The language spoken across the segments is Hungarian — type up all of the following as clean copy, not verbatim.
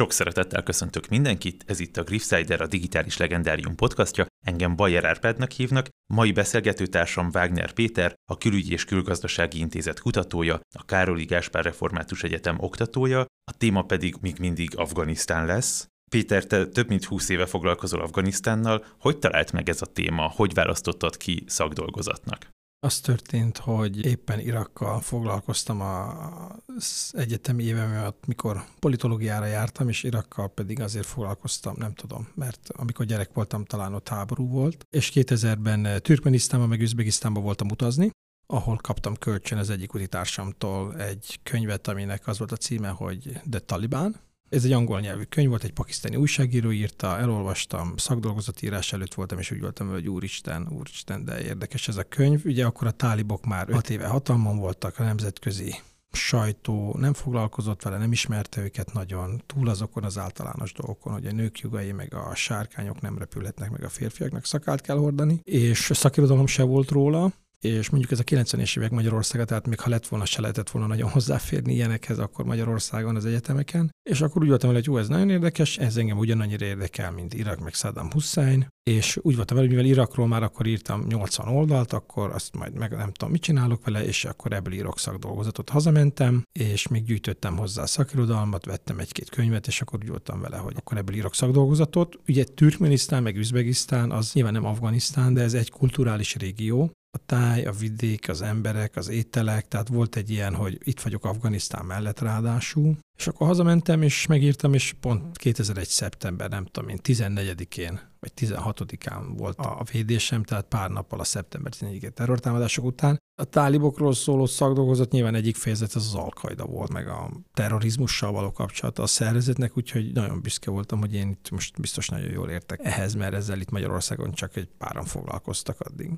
Sok szeretettel köszöntök mindenkit, ez itt a Griff Sider, a Digitális Legendárium podcastja, engem Bayer Árpádnak hívnak, mai beszélgetőtársam Wagner Péter, a Külügyi és Külgazdasági Intézet kutatója, a Károli Gáspár Református Egyetem oktatója, a téma pedig még mindig Afganisztán lesz. Péter, te több mint 20 éve foglalkozol Afganisztánnal, hogy talált meg ez a téma, hogy választottad ki szakdolgozatnak? Az történt, hogy éppen Irakkal foglalkoztam az egyetemi évem alatt, mikor politológiára jártam, és Irakkal pedig azért foglalkoztam, nem tudom, mert amikor gyerek voltam, talán ott háború volt, és 2000-ben Türkmenisztánban, meg Üzbegisztánban voltam utazni, ahol kaptam kölcsön az egyik utitársamtól egy könyvet, aminek az volt a címe, hogy The Taliban. Ez egy angol nyelvű könyv volt, egy pakisztáni újságíró írta, elolvastam, szakdolgozatírás előtt voltam, és úgy voltam, hogy úristen, de érdekes ez a könyv. Ugye akkor a tálibok már 5 éve hatalmon voltak, a nemzetközi sajtó nem foglalkozott vele, nem ismerte őket nagyon, túl azokon az általános dolgokon, hogy a nők jogai meg a sárkányok nem repülhetnek, meg a férfiaknak szakált kell hordani, és szakirodalom se volt róla. És mondjuk ez a 90-es évek Magyarországa, tehát még ha lett volna, se lehetett volna nagyon hozzáférni ilyenekhez akkor Magyarországon az egyetemeken. És akkor úgy voltam vele, hogy jó, ez nagyon érdekes, ez engem ugyanannyira érdekel, mint Irak meg Saddam Hussein. És úgy voltam vele, hogy mivel Irakról már akkor írtam 80 oldalt, akkor azt majd meg nem tudom, mit csinálok vele, és akkor ebből írok szakdolgozatot, hazamentem, és még gyűjtöttem hozzá szakirodalmat, vettem egy-két könyvet, és akkor úgy voltam vele, hogy akkor ebből írok szakdolgozatot. Ugye Türkmenisztán meg Üzbegisztán, az nyilván nem Afganisztán, de ez egy kulturális régió. A táj, a vidék, az emberek, az ételek, tehát volt egy ilyen, hogy itt vagyok Afganisztán mellett ráadásul. És akkor hazamentem, és megírtam, és pont 2001. szeptember, nem tudom én, 14-én, vagy 16-án volt a védésem, tehát pár nappal a szeptember 14-i terrortámadások után. A tálibokról szóló szakdolgozat nyilván egyik fejezet az Al-Kaida volt, meg a terrorizmussal való kapcsolata a szervezetnek, úgyhogy nagyon büszke voltam, hogy én itt most biztos nagyon jól értek ehhez, mert ezzel itt Magyarországon csak egy páran foglalkoztak addig.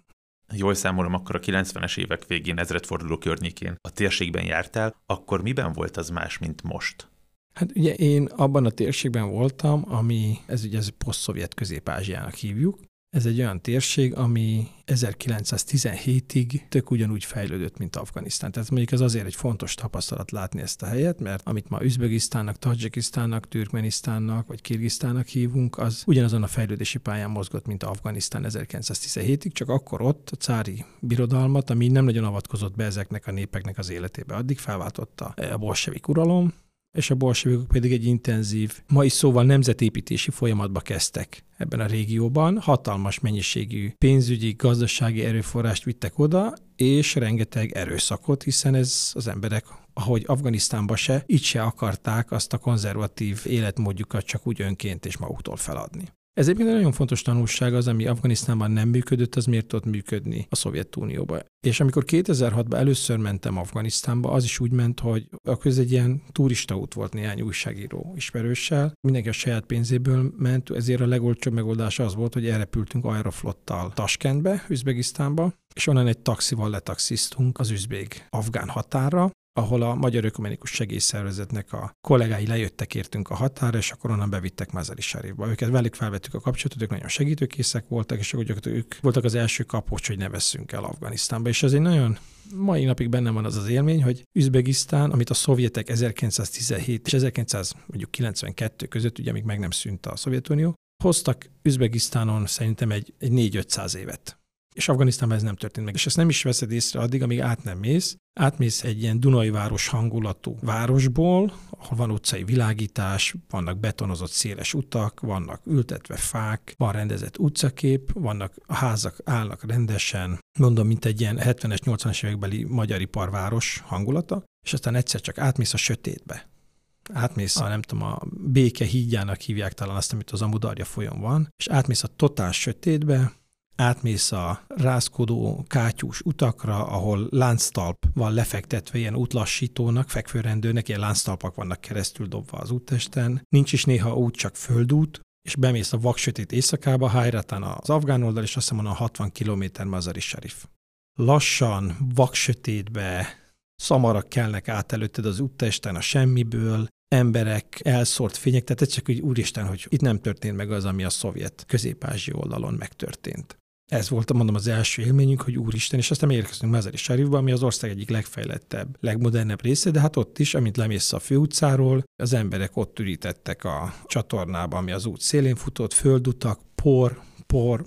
Jól számolom, akkor a 90-es évek végén, ezredforduló környékén a térségben jártál, akkor miben volt az más, mint most? Hát ugye én abban a térségben voltam, ami, ez ugye poszt-szovjet Közép-Ázsiának hívjuk. Ez egy olyan térség, ami 1917-ig tök ugyanúgy fejlődött, mint Afganisztán. Tehát mondjuk ez azért egy fontos tapasztalat látni ezt a helyet, mert amit ma Üzbegisztánnak, Tadzsikisztánnak, Türkmenisztánnak vagy Kirgisztánnak hívunk, az ugyanazon a fejlődési pályán mozgott, mint Afganisztán 1917-ig, csak akkor ott a cári birodalmat, ami nem nagyon avatkozott be ezeknek a népeknek az életébe, addig felváltotta a bolsevik uralom, és a bolsevikok pedig egy intenzív, mai szóval nemzetépítési folyamatba kezdtek ebben a régióban. Hatalmas mennyiségű pénzügyi, gazdasági erőforrást vittek oda, és rengeteg erőszakot, hiszen ez az emberek, ahogy Afganisztánban se, itt se akarták azt a konzervatív életmódjukat csak úgy önként és maguktól feladni. Ez egyébként nagyon fontos tanulság az, ami Afganisztánban nem működött, az miért tudott működni a Szovjetunióban. És amikor 2006-ban először mentem Afganisztánba, az is úgy ment, hogy akkor egy ilyen turistaút volt néhány újságíró ismerőssel, mindenki a saját pénzéből ment, ezért a legolcsóbb megoldás az volt, hogy elrepültünk Aeroflottal Taskentbe, Üzbegisztánba, és onnan egy taxival letaxisztunk az üzbék-afgán határra, ahol a Magyar Ökumenikus Segélyszervezetnek a kollégái lejöttek, értünk a határa, és akkor onnan bevittek Mazár-i-Sarifba. Őket velük felvettük a kapcsolatot, ők nagyon segítőkészek voltak, és akkor ők voltak az első kapocs, hogy ne vesszünk el Afganisztánba. És ez egy nagyon mai napig bennem van az az élmény, hogy Üzbegisztán, amit a szovjetek 1917 és 1992 között, ugye amíg meg nem szűnt a Szovjetunió, hoztak Üzbegisztánon szerintem egy 4-500 évet. És Afganisztánban ez nem történt meg, és ezt nem is veszed észre addig, amíg át nem mész. Átmész egy ilyen Dunajváros hangulatú városból, ahol van utcai világítás, vannak betonozott széles utak, vannak ültetve fák, van rendezett utcakép, vannak a házak állnak rendesen, mondom, mint egy ilyen 70-es, 80-es évekbeli magyar iparváros hangulata, és aztán egyszer csak átmész a sötétbe. Átmész a Béke hídjának hívják talán azt, amit az Amudarja folyón van, és átmész a totál sötétbe, átmész a rázkodó kátyús utakra, ahol lánctalp van lefektetve ilyen útlassítónak, fekvőrendőnek, ilyen lánctalpak vannak keresztül dobva az úttesten. Nincs is néha út, csak földút, és bemész a vaksötét éjszakába, Hajratán az afgán oldal, és azt hiszem, onnan 60 km Mazár-i-Sarif. Lassan, vaksötétbe szamarak kelnek át előtted az úttesten a semmiből, emberek, elszórt fények, tehát ez csak úgy úristen, hogy itt nem történt meg az, ami a szovjet Közép-Ázsia oldalon megtörtént. Ez volt, mondom, az első élményünk, hogy úristen, és aztán érkeztünk Mazár-i-Sarifba, ami az ország egyik legfejlettebb, legmodernebb része, de hát ott is, amint lemész a főutcáról, az emberek ott ürítettek a csatornába, ami az út szélén futott, földutak,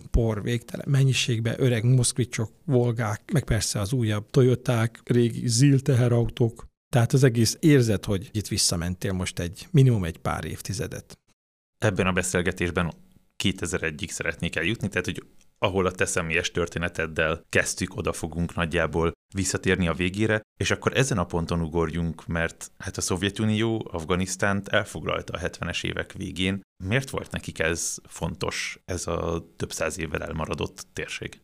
por végtelen mennyiségben, öreg moszkvicsok, volgák, meg persze az újabb Toyoták, régi Zil teherautók. Tehát az egész érzet, hogy itt visszamentél most minimum egy pár évtizedet. Ebben a beszélgetésben 2001-ig szeretnék eljutni, tehát hogy ahol a te személyes történeteddel kezdtük, oda fogunk nagyjából visszatérni a végére, és akkor ezen a ponton ugorjunk, mert hát a Szovjetunió Afganisztánt elfoglalta a 70-es évek végén. Miért volt nekik ez fontos, ez a több száz évvel elmaradott térség?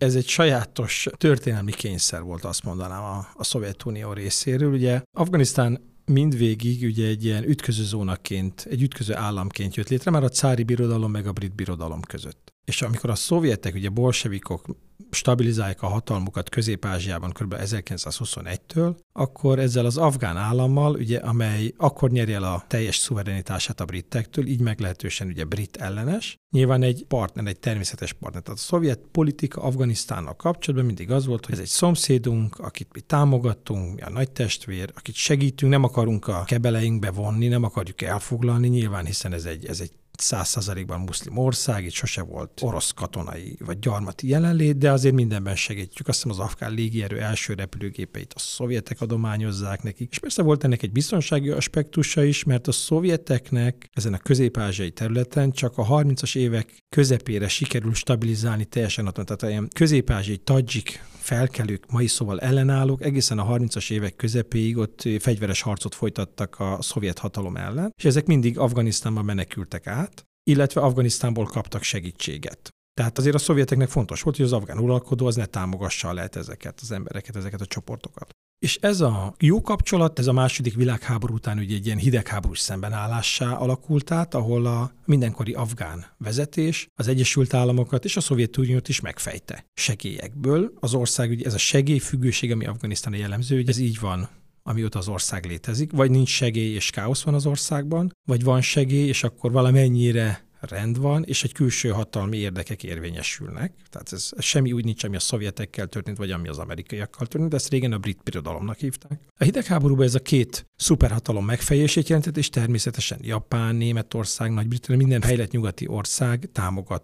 Ez egy sajátos történelmi kényszer volt, azt mondanám, a Szovjetunió részéről. Ugye Afganisztán mindvégig ugye egy ilyen ütköző zónaként, egy ütköző államként jött létre, már a cári birodalom meg a brit birodalom között. És amikor a szovjetek, ugye bolsevikok stabilizálják a hatalmukat Közép-Ázsiában kb. 1921-től, akkor ezzel az afgán állammal, ugye, amely akkor nyeri el a teljes szuverenitását a britektől, így meglehetősen ugye brit ellenes, nyilván egy partner, egy természetes partner. Tehát a szovjet politika Afganisztánnal kapcsolatban mindig az volt, hogy ez egy szomszédunk, akit mi támogatunk, mi a nagy testvér, akit segítünk, nem akarunk a kebeleinkbe vonni, nem akarjuk elfoglalni, nyilván, hiszen ez egy 100%-ban muszlim ország, itt sose volt orosz katonai vagy gyarmati jelenlét, de azért mindenben segítjük. Azt hiszem az afgán légierő első repülőgépeit a szovjetek adományozzák nekik. És persze volt ennek egy biztonsági aspektusa is, mert a szovjeteknek ezen a közép-ázsiai területen csak a 30-as évek közepére sikerül stabilizálni teljesen, tehát ilyen közép-ázsiai tadzsik felkelők, mai szóval ellenállók, egészen a 30-as évek közepéig ott fegyveres harcot folytattak a szovjet hatalom ellen, és ezek mindig Afganisztánba menekültek át, illetve Afganisztánból kaptak segítséget. Tehát azért a szovjeteknek fontos volt, hogy az afgán uralkodó az ne támogassa lehet ezeket az embereket, ezeket a csoportokat. És ez a jó kapcsolat, ez a második világháború után ugye egy ilyen hidegháborús szembenállássá alakult át, ahol a mindenkori afgán vezetés az Egyesült Államokat és a Szovjetuniót is megfejte segélyekből. Az ország, ugye ez a segélyfüggőség, ami Afganisztánra jellemző, hogy ez így van, amióta az ország létezik, vagy nincs segély és káosz van az országban, vagy van segély, és akkor valamennyire rend van, és egy külső hatalmi érdekek érvényesülnek. Tehát ez semmi úgy nincs, ami a szovjetekkel történt, vagy ami az amerikaiakkal történt, ezt régen a brit birodalomnak hívták. A hidegháborúban ez a két szuperhatalom megfejését jelentett, és természetesen Japán, Németország, Nagy-Britannia, minden fejlett nyugati ország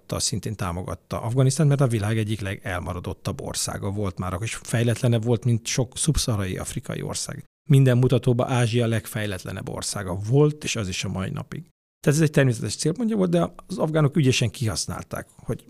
szintén támogatta Afganisztánt, mert a világ egyik legelmaradottabb országa volt már, és fejletlenebb volt, mint sok szubszaharai afrikai ország. Minden mutatóban Ázsia legfejletlenebb országa volt, és az is a mai napig. Tehát ez egy természetes célpontja volt, de az afgánok ügyesen kihasználták, hogy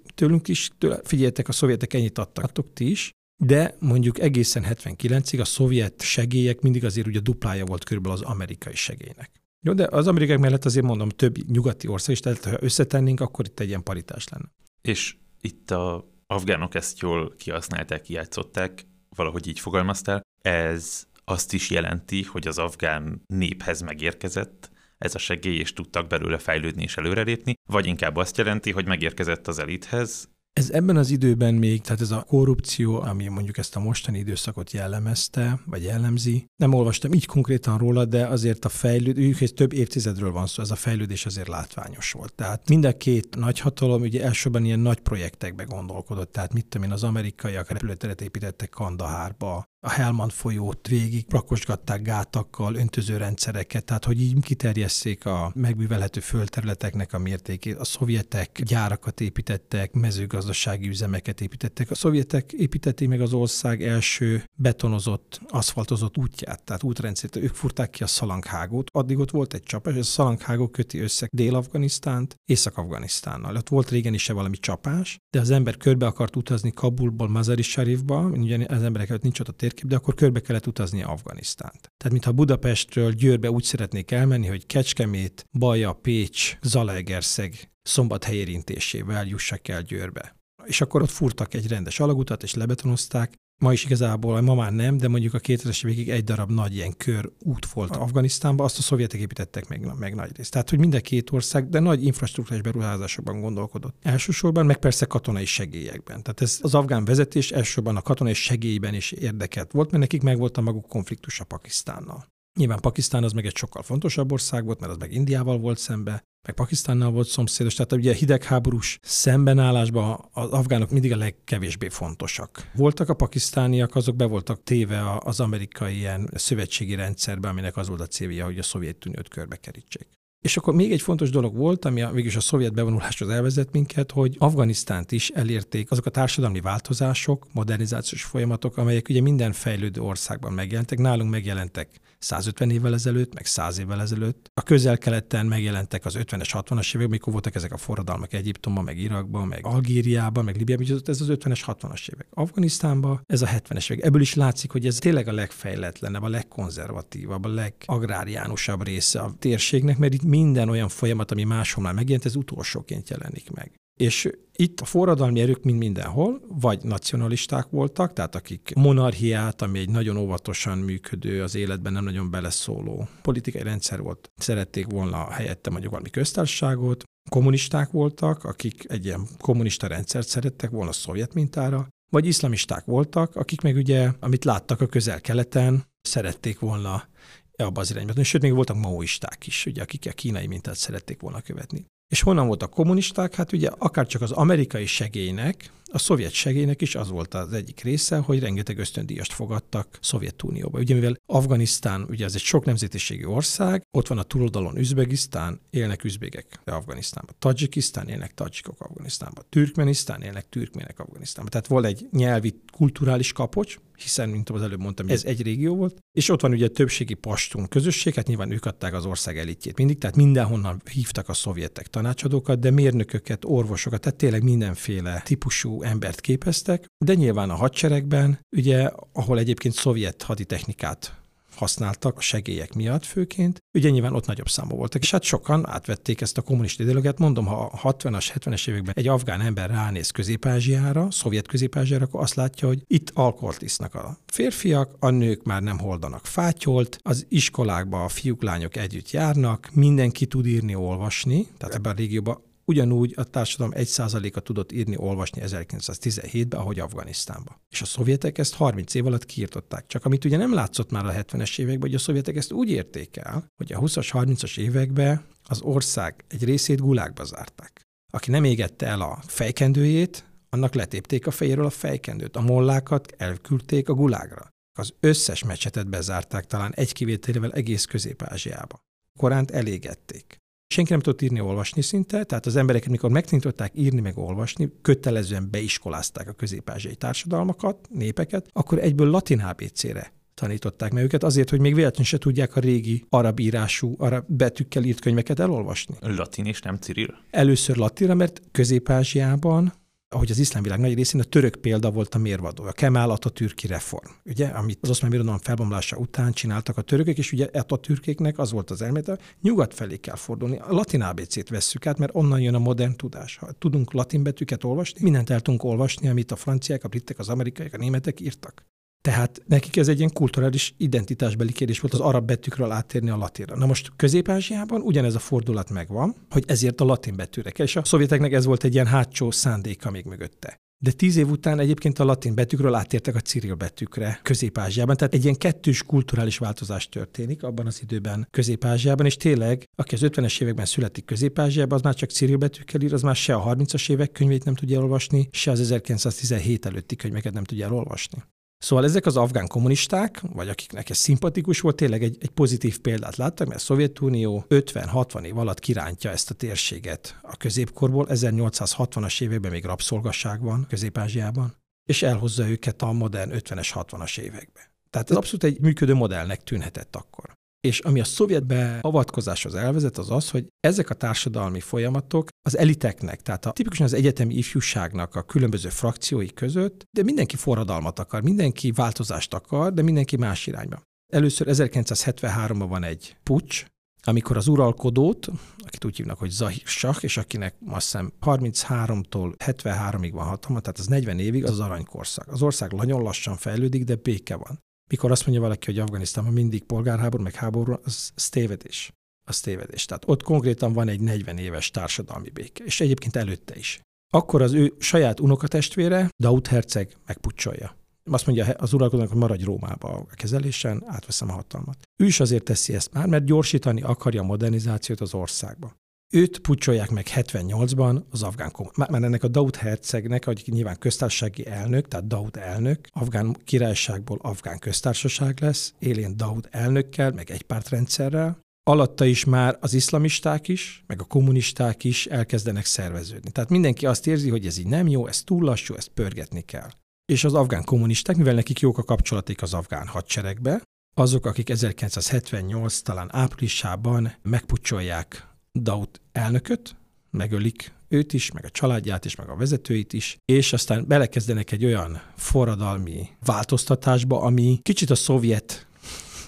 figyeljetek, a szovjetek ennyit adtak ti is, de mondjuk egészen 79-ig a szovjet segélyek mindig azért ugye duplája volt körülbelül az amerikai segélynek. Jó, de az amerikai mellett azért mondom több nyugati ország is, tehát ha összetennénk, akkor itt egy ilyen paritás lenne. És itt az afgánok ezt jól kihasználták, kijátszották, valahogy így fogalmaztál. Ez azt is jelenti, hogy az afgán néphez megérkezett ez a segély, és tudtak belőle fejlődni és előrelépni, vagy inkább azt jelenti, hogy megérkezett az elithez. Ez ebben az időben még, tehát ez a korrupció, ami mondjuk ezt a mostani időszakot jellemezte, vagy jellemzi, nem olvastam így konkrétan róla, de azért a fejlődés, több évtizedről van szó, ez a fejlődés azért látványos volt. Tehát mind a két nagyhatalom ugye elsőben ilyen nagy projektekbe gondolkodott, tehát mit tudom én, az amerikaiak repülőteret építettek Kandahárba, a Helmand folyót végig rakosgatták gátakkal, öntöző rendszereket, tehát hogy így kiterjesszék a megművelhető földterületeknek a mértékét. A szovjetek gyárakat építettek, mezőgazdasági üzemeket építettek. A szovjetek építették meg az ország első betonozott, aszfaltozott útját, tehát útrendszert. Ők furták ki a Szalang-hágót. Addig ott volt egy csapás, és a Szalang-hágó köti össze Dél-Afganisztánt Észak-Afganisztánnal. Ott volt régen is valami csapás, de az ember körbe akart utazni Kabulból Mazár-i-Sarifba, ugye az emberek előtt nincs ott a de akkor körbe kellett utaznia Afganisztánt. Tehát mintha Budapestről Győrbe úgy szeretnék elmenni, hogy Kecskemét, Baja, Pécs, Zalaegerszeg, Szombathely érintésével jussak el Győrbe. És akkor ott fúrtak egy rendes alagutat, és lebetonozták. Ma is igazából, ma már nem, de mondjuk a 2000-es évekig egy darab nagy ilyen kör út volt Afganisztánban, azt a szovjetek építettek meg nagy részt. Tehát, hogy mind a két ország, de nagy infrastruktúrás beruházásokban gondolkodott. Elsősorban, meg persze katonai segélyekben. Tehát ez az afgán vezetés elsősorban a katonai segélyben is érdekelt volt, mert nekik megvolt a maguk konfliktusa Pakisztánnal. Nyilván Pakisztán az meg egy sokkal fontosabb ország volt, mert az meg Indiával volt szembe, meg Pakisztánnal volt szomszédos, tehát ugye hidegháborús szembenállásban az afgánok mindig a legkevésbé fontosak. Voltak a pakisztániak, azok be voltak téve az amerikai ilyen szövetségi rendszerbe, aminek az volt a célja, hogy a Szovjetuniót körbekerítsék. És akkor még egy fontos dolog volt, ami végülis a szovjet bevonuláshoz elvezet minket, hogy Afganisztánt is elérték azok a társadalmi változások, modernizációs folyamatok, amelyek ugye minden fejlődő országban megjelentek. Nálunk megjelentek 150 évvel ezelőtt, meg 100 évvel ezelőtt. A Közel-Keleten megjelentek az 50-es, 60-as évek, mikor voltak ezek a forradalmak Egyiptomban, meg Irakban, meg Algériában, meg Libiában, ez az 50-es, 60-as évek. Afganisztánban ez a 70-es évek. Ebből is látszik, hogy ez tényleg a legfejletlenebb, a legkonzervatívabb, a legagráriánusabb része a térségnek, mert itt minden olyan folyamat, ami máshol már megjelent, ez utolsóként jelenik meg. És itt a forradalmi erők mind mindenhol, vagy nacionalisták voltak, tehát akik monarchiát, ami egy nagyon óvatosan működő, az életben nem nagyon beleszóló politikai rendszer volt, szerették volna helyette mondjuk valami köztársaságot, kommunisták voltak, akik egy ilyen kommunista rendszert szerettek volna szovjet mintára, vagy iszlamisták voltak, akik meg ugye, amit láttak a Közel-Keleten, szerették volna abba az irányba. Sőt, még voltak maoisták is, ugye, akik a kínai mintát szerették volna követni. És honnan voltak kommunisták? Hát ugye akárcsak az amerikai segélynek, a szovjet segélynek is az volt az egyik része, hogy rengeteg ösztöndíjast fogadtak Szovjetunióba. Ugye mivel Afganisztán, ugye ez egy sok nemzetiségű ország, ott van a túloldalon Üzbegisztán, élnek üzbégek Afganisztánban. Tadzsikisztán, élnek tadzsikok Afganisztánban. Türkmenisztán, élnek türkmének Afganisztánban. Tehát volt egy nyelvi, kulturális kapocs, hiszen, mint az előbb mondtam, ez egy régió volt, és ott van ugye a többségi pastun közösség, hát nyilván ők adták az ország elitjét mindig, tehát mindenhonnan hívtak a szovjetek tanácsadókat, de mérnököket, orvosokat, tehát tényleg mindenféle típusú embert képeztek, de nyilván a hadseregben, ugye, ahol egyébként szovjet haditechnikát használtak a segélyek miatt főként, ugye nyilván ott nagyobb számú voltak, és hát sokan átvették ezt a kommunista ideológiát. Mondom, ha a 60-as, 70-es években egy afgán ember ránéz Közép-Ázsiára, szovjet Közép-Ázsiára, akkor azt látja, hogy itt alkoholt isznak a férfiak, a nők már nem hordanak fátyolt, az iskolákba a fiúk, lányok együtt járnak, mindenki tud írni, olvasni, tehát ebben a régióban ugyanúgy a társadalom 1%-a tudott írni, olvasni 1917-ben, ahogy Afganisztánban. És a szovjetek ezt 30 év alatt kiirtották. Csak amit ugye nem látszott már a 70-es években, hogy a szovjetek ezt úgy érték el, hogy a 20-as, 30-as években az ország egy részét gulágba zárták. Aki nem égette el a fejkendőjét, annak letépték a fejéről a fejkendőt. A mollákat elküldték a gulágra. Az összes mecsetet bezárták, talán egy kivételével egész Közép-Ázsiába. Koránt elégették. Senki nem tudott írni, olvasni szinte, tehát az embereket, mikor megtanították írni, meg olvasni, kötelezően beiskolázták a közép-ázsiai társadalmakat, népeket, akkor egyből latin ABC-re tanították meg őket azért, hogy még véletlenül se tudják a régi arab írású, arab betűkkel írt könyveket elolvasni. Latin és nem ciril? Először latinra, mert Közép-Ázsiában, ahogy az iszlám világ nagy részén, a török példa volt a mérvadó, a Kemal Atatürki reform, ugye, amit az Oszmán Birodalom felbomlása után csináltak a törökök, és ugye Atatürkéknek az volt az elmélete, nyugat felé kell fordulni, a latin ABC-t vesszük át, mert onnan jön a modern tudás. Ha tudunk latin betűket olvasni, mindent el tudunk olvasni, amit a franciák, a britek, az amerikaiak, a németek írtak. Tehát nekik ez egy ilyen kulturális identitásbeli kérdés volt az arab betűkről áttérni a latinra. Na most Közép-Ázsiában ugyanez a fordulat megvan, hogy ezért a latin betűre kell, és a szovjeteknek ez volt egy ilyen hátsó szándéka még mögötte. De 10 év után egyébként a latin betűkről áttértek a ciril betűkre Közép-Ázsiában, tehát egy ilyen kettős kulturális változás történik abban az időben Közép-Ázsiában, és tényleg, aki az 50-es években születik Közép-Ázsiában, az már csak ciril betűkkel ír, az már se a 30-as évek könyvét nem tudja elolvasni, se az 1917 előtti könyveket nem tudja elolvasni. Szóval ezek az afgán kommunisták, vagy akiknek ez szimpatikus volt, tényleg egy pozitív példát láttak, mert a Szovjetunió 50-60 év alatt kirántja ezt a térséget a középkorból, 1860-as években még rabszolgasság van Közép-Ázsiában, és elhozza őket a modern 50-es, 60-as évekbe. Tehát ez abszolút egy működő modellnek tűnhetett akkor. És ami a szovjet beavatkozáshoz elvezet, az az, hogy ezek a társadalmi folyamatok az eliteknek, tehát tipikusan az egyetemi ifjúságnak a különböző frakciói között, de mindenki forradalmat akar, mindenki változást akar, de mindenki más irányba. Először 1973-ban van egy puccs, amikor az uralkodót, akit úgy hívnak, hogy Zahír Sah, és akinek azt hiszem 33-tól 73-ig van hatalma, tehát az 40 évig az aranykorszak. Az ország nagyon lassan fejlődik, de béke van. Mikor azt mondja valaki, hogy Afganisztánban mindig polgárháború, meg háború, az tévedés. Az tévedés. Tehát ott konkrétan van egy 40 éves társadalmi béke, és egyébként előtte is. Akkor az ő saját unokatestvére, Daud Herceg megpucsolja. Azt mondja az uralkodónak, hogy maradj Rómába a kezelésen, átveszem a hatalmat. Ő is azért teszi ezt már, mert gyorsítani akarja a modernizációt az országba. Őt pucsolják meg 78-ban az afgán kommunizmus. Már ennek a Daud Hercegnek, aki nyilván köztársasági elnök, tehát Daud elnök, afgán királyságból afgán köztársaság lesz, élén Daud elnökkel, meg egypártrendszerrel. Alatta is már az iszlamisták is, meg a kommunisták is elkezdenek szerveződni. Tehát mindenki azt érzi, hogy ez így nem jó, ez túl lassú, ezt pörgetni kell. És az afgán kommunisták, mivel nekik jók a kapcsolaték az afgán hadseregbe, azok, akik 1978 talán áprilisában megpucsolják Daud elnököt, megölik őt is, meg a családját is, meg a vezetőit is, és aztán belekezdenek egy olyan forradalmi változtatásba, ami kicsit a szovjet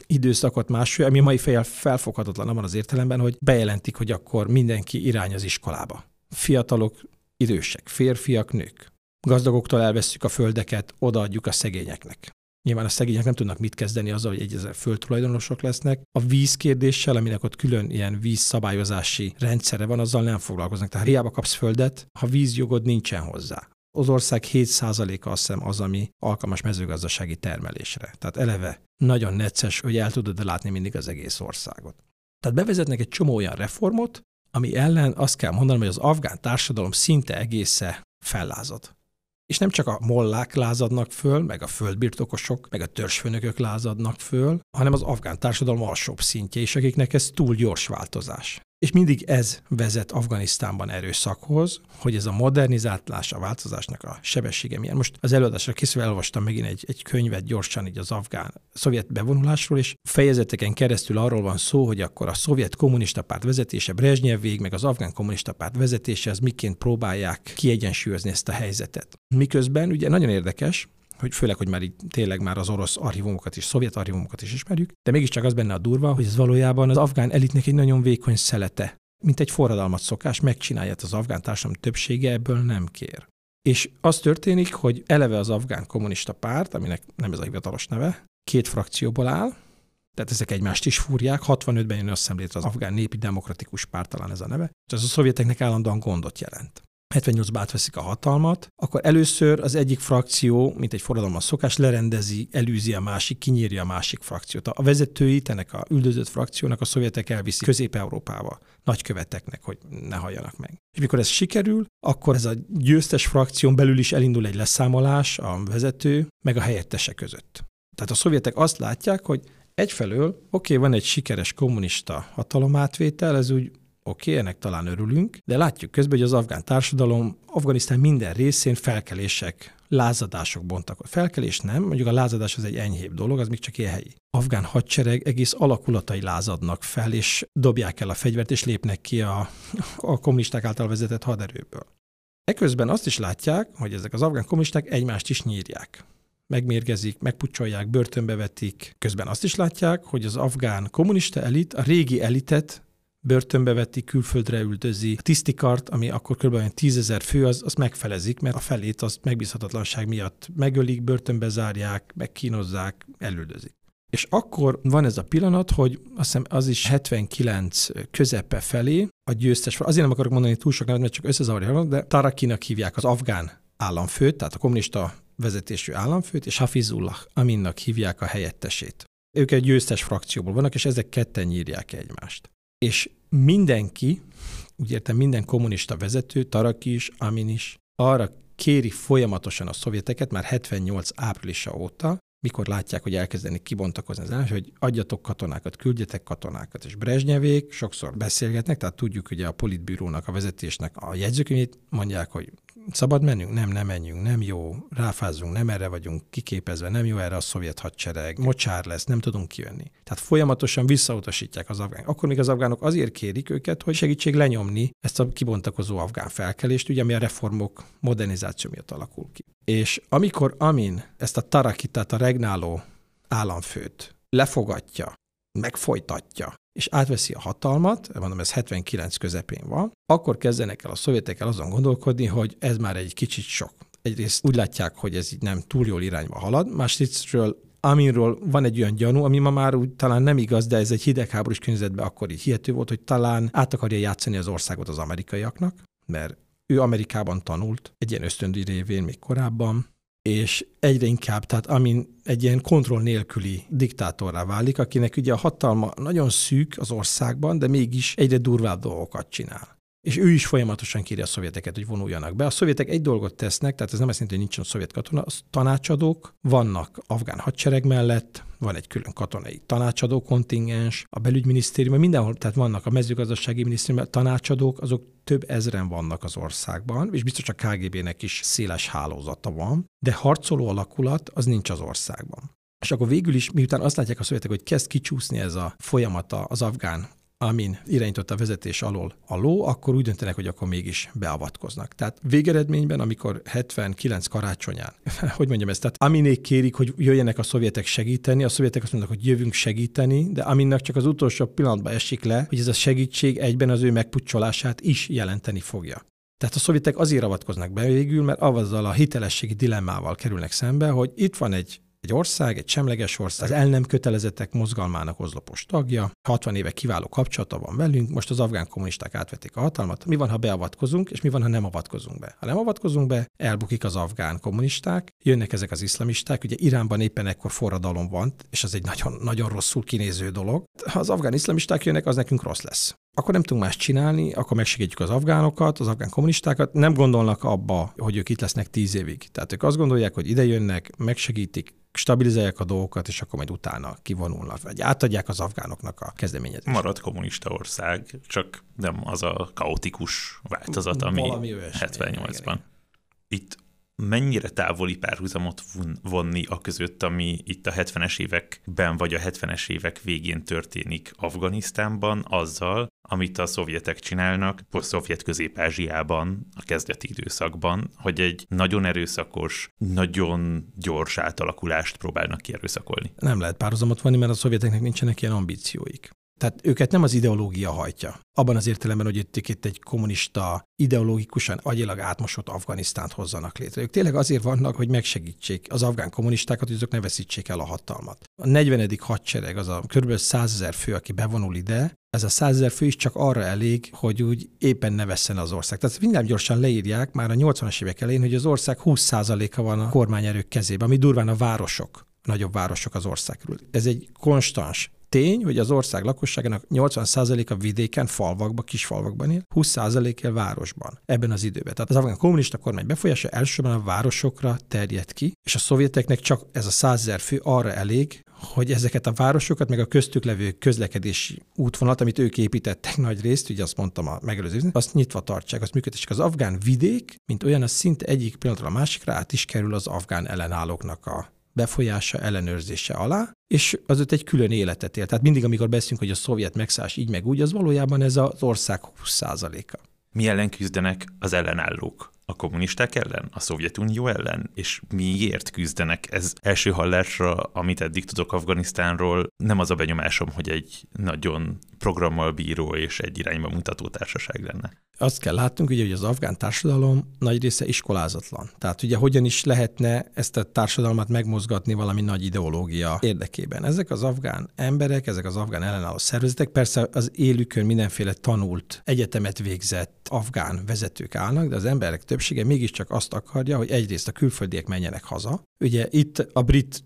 időszakot másolja, ami mai fejjel felfoghatatlan abban az értelemben, hogy bejelentik, hogy akkor mindenki irány az iskolába. Fiatalok, idősek, férfiak, nők. Gazdagoktól elvesszük a földeket, odaadjuk a szegényeknek. Nyilván a szegények nem tudnak mit kezdeni azzal, hogy 1000 földtulajdonosok lesznek. A vízkérdéssel, aminek ott külön ilyen vízszabályozási rendszere van, azzal nem foglalkoznak. Tehát hiába kapsz földet, ha vízjogod nincsen hozzá. Az ország 7%-a azt hiszem az, ami alkalmas mezőgazdasági termelésre. Tehát eleve nagyon necces, hogy el tudod látni mindig az egész országot. Tehát bevezetnek egy csomó olyan reformot, ami ellen azt kell mondanom, hogy az afgán társadalom szinte egésze fellázad. És nem csak a mollák lázadnak föl, meg a földbirtokosok, meg a törzsfőnökök lázadnak föl, hanem az afgán társadalom alsóbb szintje is, akiknek ez túl gyors változás. És mindig ez vezet Afganisztánban erőszakhoz, hogy ez a modernizálás, a változásnak a sebessége milyen. Most az előadásra készülve elolvastam megint egy könyvet gyorsan így az afgán szovjet bevonulásról, és fejezeteken keresztül arról van szó, hogy akkor a szovjet kommunista párt vezetése Brezsnyev végig, meg az afgán kommunista párt vezetése, az miként próbálják kiegyensúlyozni ezt a helyzetet. Miközben ugye nagyon érdekes, hogy főleg, hogy már így tényleg már az orosz archívumokat is, szovjet archívumokat is ismerjük, de mégiscsak az benne a durva, hogy ez valójában az afgán elitnek egy nagyon vékony szelete. Mint egy forradalmat szokás, megcsinálját az afgán társadalom többsége, ebből nem kér. És az történik, hogy eleve az afgán kommunista párt, aminek nem ez a hivatalos neve, két frakcióból áll, tehát ezek egymást is fúrják, 65-ben jön összemlétre az afgán népi demokratikus párt, talán ez a neve, és ez a szovjeteknek állandóan gondot jelent. 78-ban átveszik a hatalmat, akkor először az egyik frakció, mint egy forradalmas szokás, lerendezi, elűzi a másik, kinyírja a másik frakciót. A vezetőit ennek a üldözött frakciónak a szovjetek elviszik Közép-Európába, nagyköveteknek, hogy ne halljanak meg. És mikor ez sikerül, akkor ez a győztes frakción belül is elindul egy leszámolás a vezető, meg a helyettese között. Tehát a szovjetek azt látják, hogy egyfelől, oké, van egy sikeres kommunista hatalomátvétel, ez úgy oké, ennek talán örülünk, de látjuk közben, hogy az afgán társadalom Afganisztán minden részén felkelések, lázadások bontakoznak. Felkelés nem, mondjuk a lázadás az egy enyhébb dolog, az még csak ilyen helyi. Afgán hadsereg egész alakulatai lázadnak fel, és dobják el a fegyvert, és lépnek ki a kommunisták által vezetett haderőből. Eközben azt is látják, hogy ezek az afgán kommunisták egymást is nyírják. Megmérgezik, megpucsolják, börtönbe vetik. Közben azt is látják, hogy az afgán kommunista elit a régi elitet börtönbe veti, külföldre üldözi. A tisztikart, ami akkor kb. 10 000 fő, az megfelezik, mert a felét azt megbízhatatlanság miatt megölik, börtönbe zárják, megkínozzák, elüldözik. És akkor van ez a pillanat, hogy azt hiszem az is 79 közepe felé a győztes, azért nem akarok mondani túl sok nevet, mert csak összezavarja, de Tarakinak hívják az afgán államfőt, tehát a kommunista vezetésű államfőt, és Hafizullah Aminnak hívják a helyettesét. Ők egy győztes frakcióból vannak, és ezek ketten nyírják egymást. És mindenki, úgy értem minden kommunista vezető, Taraki is, Amin is, arra kéri folyamatosan a szovjeteket már 78 áprilisa óta, mikor látják, hogy elkezdenek kibontakozni az ellenség, hogy adjatok katonákat, küldjetek katonákat, és Brezsnyevék sokszor beszélgetnek, tehát tudjuk ugye a politbírónak, a vezetésnek a jegyzőkönyvét, mondják, hogy szabad mennünk? Nem, nem menjünk, nem jó, ráfázunk, nem erre vagyunk kiképezve, nem jó erre a szovjet hadsereg, mocsár lesz, nem tudunk kijönni. Tehát folyamatosan visszautasítják az afgánok. Akkor még az afgánok azért kérik őket, hogy segítség lenyomni ezt a kibontakozó afgán felkelést, ugye, ami a reformok modernizáció miatt alakul ki. És amikor Amin ezt a Tarakitát, a regnáló államfőt lefogatja, megfojtatja, és átveszi a hatalmat, mondom, ez 79 közepén van, akkor kezdenek el a szovjetek azon gondolkodni, hogy ez már egy kicsit sok. Egyrészt úgy látják, hogy ez így nem túl jól irányba halad, másrésztről Aminról van egy olyan gyanú, ami ma már úgy talán nem igaz, de ez egy hidegháborús környezetben akkor így hihető volt, hogy talán át akarja játszani az országot az amerikaiaknak, mert ő Amerikában tanult, egy ilyen ösztöndíj révén még korábban, és egyre inkább, tehát Amin egy ilyen kontroll nélküli diktátorrá válik, akinek ugye a hatalma nagyon szűk az országban, de mégis egyre durvább dolgokat csinál. És ő is folyamatosan kéri a szovjeteket, hogy vonuljanak be. A szovjetek egy dolgot tesznek, tehát ez nem azt jelenti, hogy nincsen szovjet katona, az tanácsadók vannak afgán hadsereg mellett, van egy külön katonai tanácsadó kontingens, a belügyminisztérium, mindenhol, tehát vannak a mezőgazdasági minisztérium, tanácsadók, azok több ezren vannak az országban, és biztos a KGB-nek is széles hálózata van, de harcoló alakulat az nincs az országban. És akkor végül is, miután azt látják a szovjetek, hogy kezd kicsúszni ez a folyamata az afgán, Amin irányította a vezetés alól a ló, akkor úgy döntenek, hogy akkor mégis beavatkoznak. Tehát végeredményben, amikor 79 karácsonyán, hogy mondjam ezt, tehát Aminék kérik, hogy jöjjenek a szovjetek segíteni, a szovjetek azt mondnak, hogy jövünk segíteni, de Aminnak csak az utolsó pillanatban esik le, hogy ez a segítség egyben az ő megpucsolását is jelenteni fogja. Tehát a szovjetek azért avatkoznak be végül, mert azzal a hitelességi dilemmával kerülnek szembe, hogy itt van egy ország, egy semleges ország, az el nem kötelezettek mozgalmának oszlopos tagja, 60 éve kiváló kapcsolata van velünk, most az afgán kommunisták átvették a hatalmat, mi van, ha beavatkozunk, és mi van, ha nem avatkozunk be? Ha nem avatkozunk be, elbukik az afgán kommunisták, jönnek ezek az iszlamisták, ugye Iránban éppen ekkor forradalom van, és az egy nagyon rosszul kinéző dolog. Ha az afgán iszlamisták jönnek, az nekünk rossz lesz. Akkor nem tudunk más csinálni, akkor megsegítjük az afgánokat, az afgán kommunistákat, nem gondolnak abba, hogy ők itt lesznek 10 évig. Tehát ők azt gondolják, hogy ide jönnek, megsegítik, stabilizálják a dolgokat, és akkor majd utána kivonulnak, vagy átadják az afgánoknak a kezdeményezést. Marad kommunista ország, csak nem az a kaotikus változat, ami 78-ban. Itt mennyire távoli párhuzamot vonni a között, ami itt a 70-es években vagy a 70-es évek végén történik Afganisztánban, azzal, amit a szovjetek csinálnak posztszovjet Közép-Ázsiában, a kezdeti időszakban, hogy egy nagyon erőszakos, nagyon gyors átalakulást próbálnak kierőszakolni. Nem lehet párhuzamot vonni, mert a szovjeteknek nincsenek ilyen ambícióik. Tehát őket nem az ideológia hajtja. Abban az értelemben, hogy itt egy kommunista, ideológikusan agyilag átmosott Afganisztánt hozzanak létre. Ők tényleg azért vannak, hogy megsegítsék az afgán kommunistákat, hogy azok ne veszítsék el a hatalmat. A 40. hadsereg, az a kb. 100 000 fő, aki bevonul ide, ez a 100 000 fő is csak arra elég, hogy úgy éppen ne vesszen az ország. Tehát mindjárt gyorsan leírják már a 80-as évek elején, hogy az ország 20%-a van a kormányerők kezében, ami durván a városok, nagyobb városok az ország körül. Ez egy konstans tény, hogy az ország lakosságának 80%-a vidéken, falvakban, kisfalvakban él, 20%-a városban ebben az időben. Tehát az afgán kommunista kormány befolyása elsősorban a városokra terjed ki, és a szovjeteknek csak ez a 100 000 fő arra elég, hogy ezeket a városokat, meg a köztük levő közlekedési útvonalat, amit ők építettek nagy részt, ugye azt mondtam a megelőzőben, azt nyitva tartsák, azt működtessék. Az afgán vidék, mint olyan, az szinte egyik pillanatra a másikra át is kerül az afgán ellenállóknak a befolyása, ellenőrzése alá, és az ott egy külön életet él. Tehát mindig, amikor beszélünk, hogy a szovjet megszállás így meg úgy, az valójában ez az ország 20%-a. Mi ellen küzdenek az ellenállók? A kommunisták ellen? A Szovjetunió ellen? És miért küzdenek? Ez első hallásra, amit eddig tudok Afganisztánról, nem az a benyomásom, hogy egy nagyon programmal bíró és egy irányba mutató társaság lenne. Azt kell látnunk, ugye, hogy az afgán társadalom nagy része iskolázatlan. Tehát ugye hogyan is lehetne ezt a társadalmat megmozgatni valami nagy ideológia érdekében. Ezek az afgán emberek, ezek az afgán ellenálló szervezetek, persze az élükön mindenféle tanult, egyetemet végzett afgán vezetők állnak, de az emberek többsége mégiscsak azt akarja, hogy egyrészt a külföldiek menjenek haza. Ugye itt a brit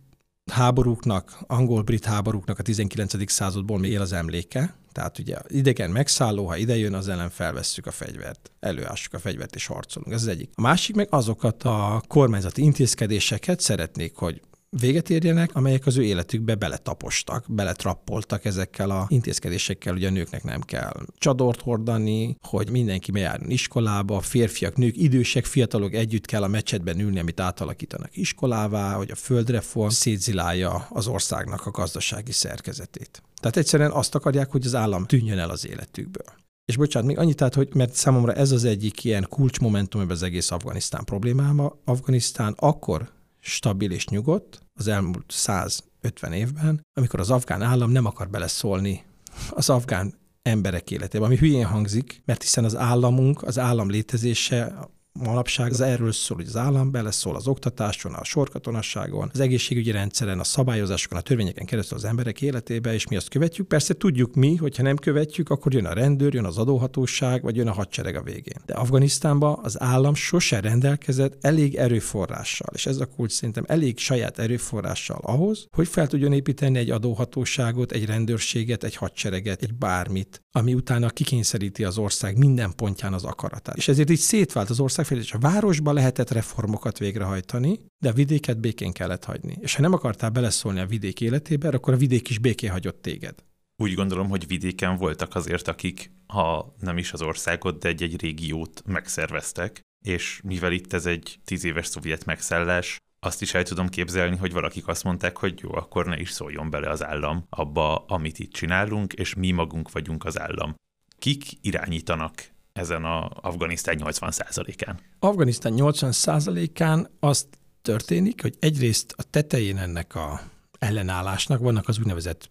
háborúknak, angol-brit háborúknak a 19. századból még él az emléke, tehát ugye idegen megszálló, ha ide jön, az ellen felvesszük a fegyvert, előássuk a fegyvert és harcolunk. Ez az egyik. A másik meg azokat a kormányzati intézkedéseket szeretnék, hogy véget érjenek, amelyek az ő életükbe beletapostak, beletrappoltak ezekkel a intézkedésekkel, ugye a nőknek nem kell csadort hordani, hogy mindenki bejárjon iskolába, férfiak, nők, idősek, fiatalok együtt kell a mecsetben ülni, amit átalakítanak iskolává, hogy a földreform szétzilálja az országnak a gazdasági szerkezetét. Tehát egyszerűen azt akarják, hogy az állam tűnjön el az életükből. És bocsánat, még annyit, tehát, hogy mert számomra ez az egyik ilyen kulcsmomentum ebben az egész Afganisztán problémáma. Afganisztán akkor stabil és nyugodt az elmúlt 150 évben, amikor az afgán állam nem akar beleszólni az afgán emberek életébe, ami hülyén hangzik, mert hiszen az állam létezése manapság az erről szól, hogy az állam beleszól az oktatáson, a sorkatonasságon, az egészségügyi rendszeren, a szabályozásokon, a törvényeken keresztül az emberek életébe, és mi azt követjük. Persze tudjuk mi, hogy ha nem követjük, akkor jön a rendőr, jön az adóhatóság, vagy jön a hadsereg a végén. De Afganisztánban az állam sose rendelkezett elég erőforrással, és ez a kulcs szerintem elég saját erőforrással ahhoz, hogy fel tudjon építeni egy adóhatóságot, egy rendőrséget, egy hadsereget, egy bármit, ami utána kikényszeríti az ország minden pontján az akaratát. És ezért így szétvált az ország, és a városban lehetett reformokat végrehajtani, de a vidéket békén kellett hagyni. És ha nem akartál beleszólni a vidék életébe, akkor a vidék is békén hagyott téged. Úgy gondolom, hogy vidéken voltak azért, akik, ha nem is az országot, de egy-egy régiót megszerveztek, és mivel itt ez egy 10 éves szovjet megszállás, azt is el tudom képzelni, hogy valakik azt mondták, hogy jó, akkor ne is szóljon bele az állam abba, amit itt csinálunk, és mi magunk vagyunk az állam. Kik irányítanak ezen az Afganisztán 80%-án? Afganisztán 80%-án azt történik, hogy egyrészt a tetején ennek az ellenállásnak vannak az úgynevezett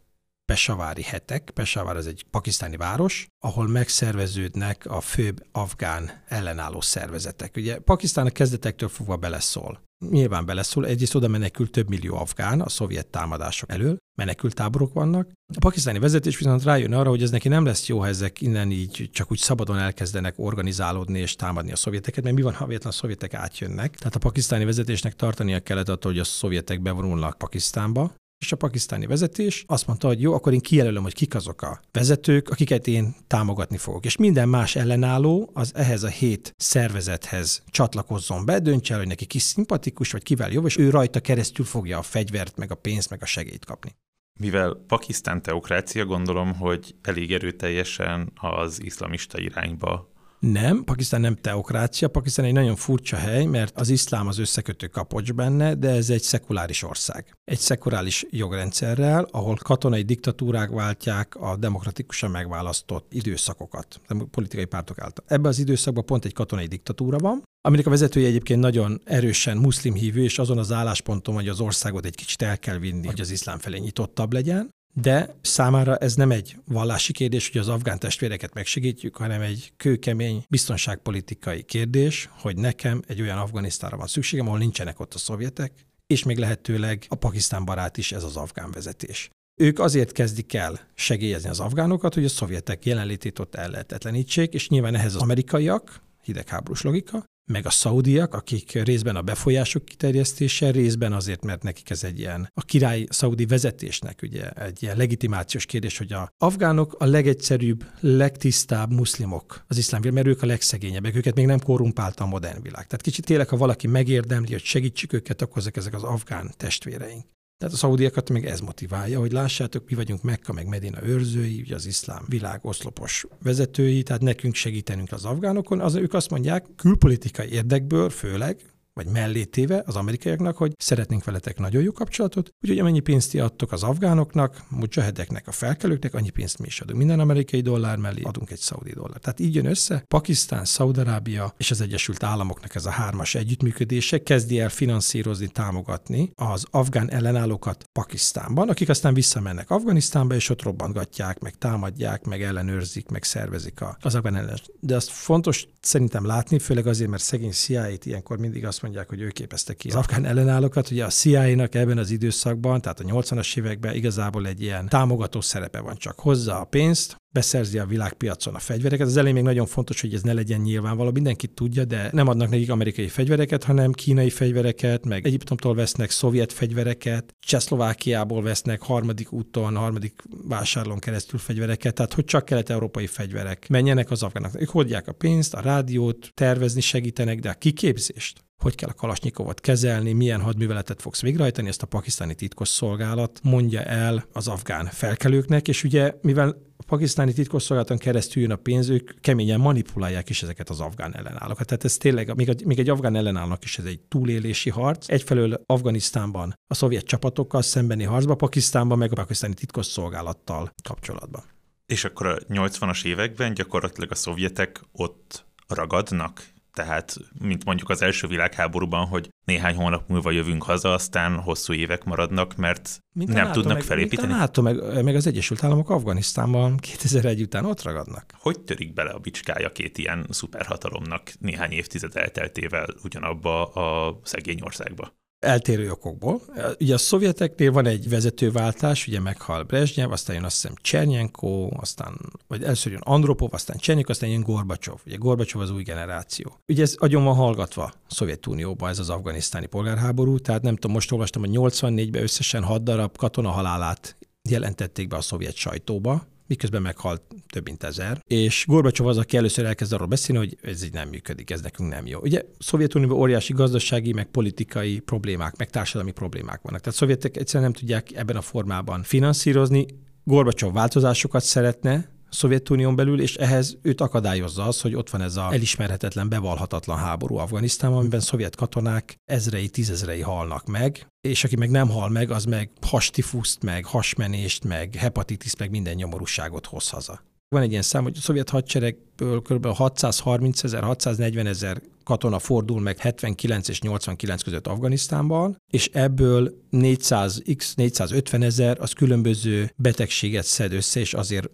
pesavári hetek. Pesavár az egy pakisztáni város, ahol megszerveződnek a főbb afgán ellenálló szervezetek. Ugye Pakisztán a kezdetektől fogva beleszól. Nyilván beleszól, egyrészt oda menekül több millió afgán a szovjet támadások elől, menekültáborok vannak. A pakisztáni vezetés viszont rájön arra, hogy ez neki nem lesz jó, ha ezek innen így csak úgy szabadon elkezdenek organizálódni és támadni a szovjeteket, mert mi van, ha véletlenül a szovjetek átjönnek. Tehát a pakisztáni vezetésnek tartania kellett attól, hogy a szovjetek bevonulnak Pakisztánba. És a pakisztáni vezetés azt mondta, hogy jó, akkor én kijelölöm, hogy kik azok a vezetők, akiket én támogatni fogok. És minden más ellenálló az ehhez a 7 szervezethez csatlakozzon be, döntse el, hogy neki ki szimpatikus, vagy kivel jobb, és ő rajta keresztül fogja a fegyvert, meg a pénzt, meg a segélyt kapni. Mivel Pakisztán teokrácia, gondolom, hogy elég erőteljesen az iszlamista irányba. Nem, Pakisztán nem teokrácia, Pakisztán egy nagyon furcsa hely, mert az iszlám az összekötő kapocs benne, de ez egy szekuláris ország. Egy szekuláris jogrendszerrel, ahol katonai diktatúrák váltják a demokratikusan megválasztott időszakokat, a politikai pártok által. Ebben az időszakban pont egy katonai diktatúra van, aminek a vezetője egyébként nagyon erősen muszlim hívő, és azon az állásponton, hogy az országot egy kicsit el kell vinni, hogy az iszlám felé nyitottabb legyen. De számára ez nem egy vallási kérdés, hogy az afgán testvéreket megsegítjük, hanem egy kőkemény biztonságpolitikai kérdés, hogy nekem egy olyan Afganisztánra van szükségem, ahol nincsenek ott a szovjetek, és még lehetőleg a Pakisztán barát is ez az afgán vezetés. Ők azért kezdik el segélyezni az afgánokat, hogy a szovjetek jelenlétét ott ellehetetlenítsék, és nyilván ehhez az amerikaiak, hidegháborús logika, meg a szaudiak, akik részben a befolyások kiterjesztése, részben azért, mert nekik ez egy ilyen, a király szaudi vezetésnek ugye egy ilyen legitimációs kérdés, hogy az afgánok a legegyszerűbb, legtisztább muszlimok az iszlám világ, mert ők a legszegényebbek, őket még nem korrumpálta a modern világ. Tehát kicsit tényleg, ha valaki megérdemli, hogy segítsük őket, akkor ezek az afgán testvéreink. Tehát a szaudiakat még ez motiválja, hogy lássátok, mi vagyunk Mekka meg Medina őrzői, ugye az iszlám világ oszlopos vezetői, tehát nekünk segítenünk az afgánokon. Az ők azt mondják, külpolitikai érdekből főleg, vagy mellétéve az amerikaiaknak, hogy szeretnénk veletek nagyon jó kapcsolatot, úgyhogy amennyi pénzt ti adtok az afgánoknak, mujahedeknek, a felkelőknek, annyi pénzt mi is adunk. Minden amerikai dollár mellé adunk egy szaudi dollár. Tehát így jön össze Pakisztán, Szaúd-Arábia és az Egyesült Államoknak ez a hármas együttműködése kezdi el finanszírozni, támogatni az afgán ellenállókat Pakisztánban, akik aztán visszamennek Afganisztánba, és ott robbantgatják, meg támadják, meg ellenőrzik, meg szervezik az afgán ellenállást. De azt fontos szerintem látni, főleg azért, mert szegény CIA-t ilyenkor mindig azt mondják, hogy ő képezte ki az afgán ellenállókat. Ugye a CIA-nak ebben az időszakban, tehát a 80-as években igazából egy ilyen támogató szerepe van, csak hozza a pénzt, beszerzi a világpiacon a fegyvereket. Az elején még nagyon fontos, hogy ez ne legyen nyilvánvaló, mindenki tudja, de nem adnak nekik amerikai fegyvereket, hanem kínai fegyvereket, meg Egyiptomtól vesznek szovjet fegyvereket, Csehszlovákiából vesznek harmadik vásárlón keresztül fegyvereket, tehát hogy csak kelet-európai fegyverek menjenek az afgánoknak. Ők hordják a pénzt, a rádiót, tervezni segítenek, de a kiképzést, hogy kell a kalasnyikovot kezelni, milyen hadműveletet fogsz végrehajtani, ezt a pakisztáni titkosszolgálat mondja el az afgán felkelőknek, és ugye mivel a pakisztáni titkosszolgálaton keresztül jön a pénz, ők keményen manipulálják is ezeket az afgán ellenállókat. Tehát ez tényleg, még egy afgán ellenállónak is ez egy túlélési harc. Egyfelől Afganisztánban a szovjet csapatokkal szembeni harcba, Pakisztánban meg a pakisztáni titkosszolgálattal kapcsolatban. És akkor a 80-as években gyakorlatilag a szovjetek ott ragadnak? Tehát, mint mondjuk az első világháborúban, hogy néhány hónap múlva jövünk haza, aztán hosszú évek maradnak, mert nem tudnak felépíteni. Mint a NATO, meg az Egyesült Államok Afganisztánban 2001 után ott ragadnak. Hogy törik bele a bicskája két ilyen szuperhatalomnak néhány évtized elteltével ugyanabba a szegény országba? Eltérő okokból. Ugye a szovjeteknél van egy vezetőváltás, ugye meghal Brezsnyev, aztán jön azt hiszem Csernyenko, aztán, vagy először jön Andropov, aztán Csernyenko, aztán jön Gorbacsov. Ugye Gorbacsov az új generáció. Ugye ez agyon van hallgatva Szovjetunióban ez az afganisztáni polgárháború, tehát nem tudom, most olvastam, hogy 84-ben összesen 6 darab katona halálát jelentették be a szovjet sajtóba, miközben meghalt több mint 1000. És Gorbacsov az, aki először elkezd arról beszélni, hogy ez így nem működik, ez nekünk nem jó. Ugye Szovjetunióban óriási gazdasági, meg politikai problémák, meg társadalmi problémák vannak. Tehát szovjetek egyszerűen nem tudják ebben a formában finanszírozni. Gorbacsov változásokat szeretne Szovjetunión belül, és ehhez őt akadályozza az, hogy ott van ez az elismerhetetlen, bevallhatatlan háború Afganisztánban, amiben szovjet katonák ezrei, tízezrei halnak meg, és aki meg nem hal meg, az meg hastifuszt, meg hasmenést, meg hepatitiszt, meg minden nyomorúságot hoz haza. Van egy ilyen szám, hogy a szovjet hadseregből kb. 630 000–640 000 katona fordul meg 79 és 89 között Afganisztánban, és ebből 450 000 az különböző betegséget szed össze, és azért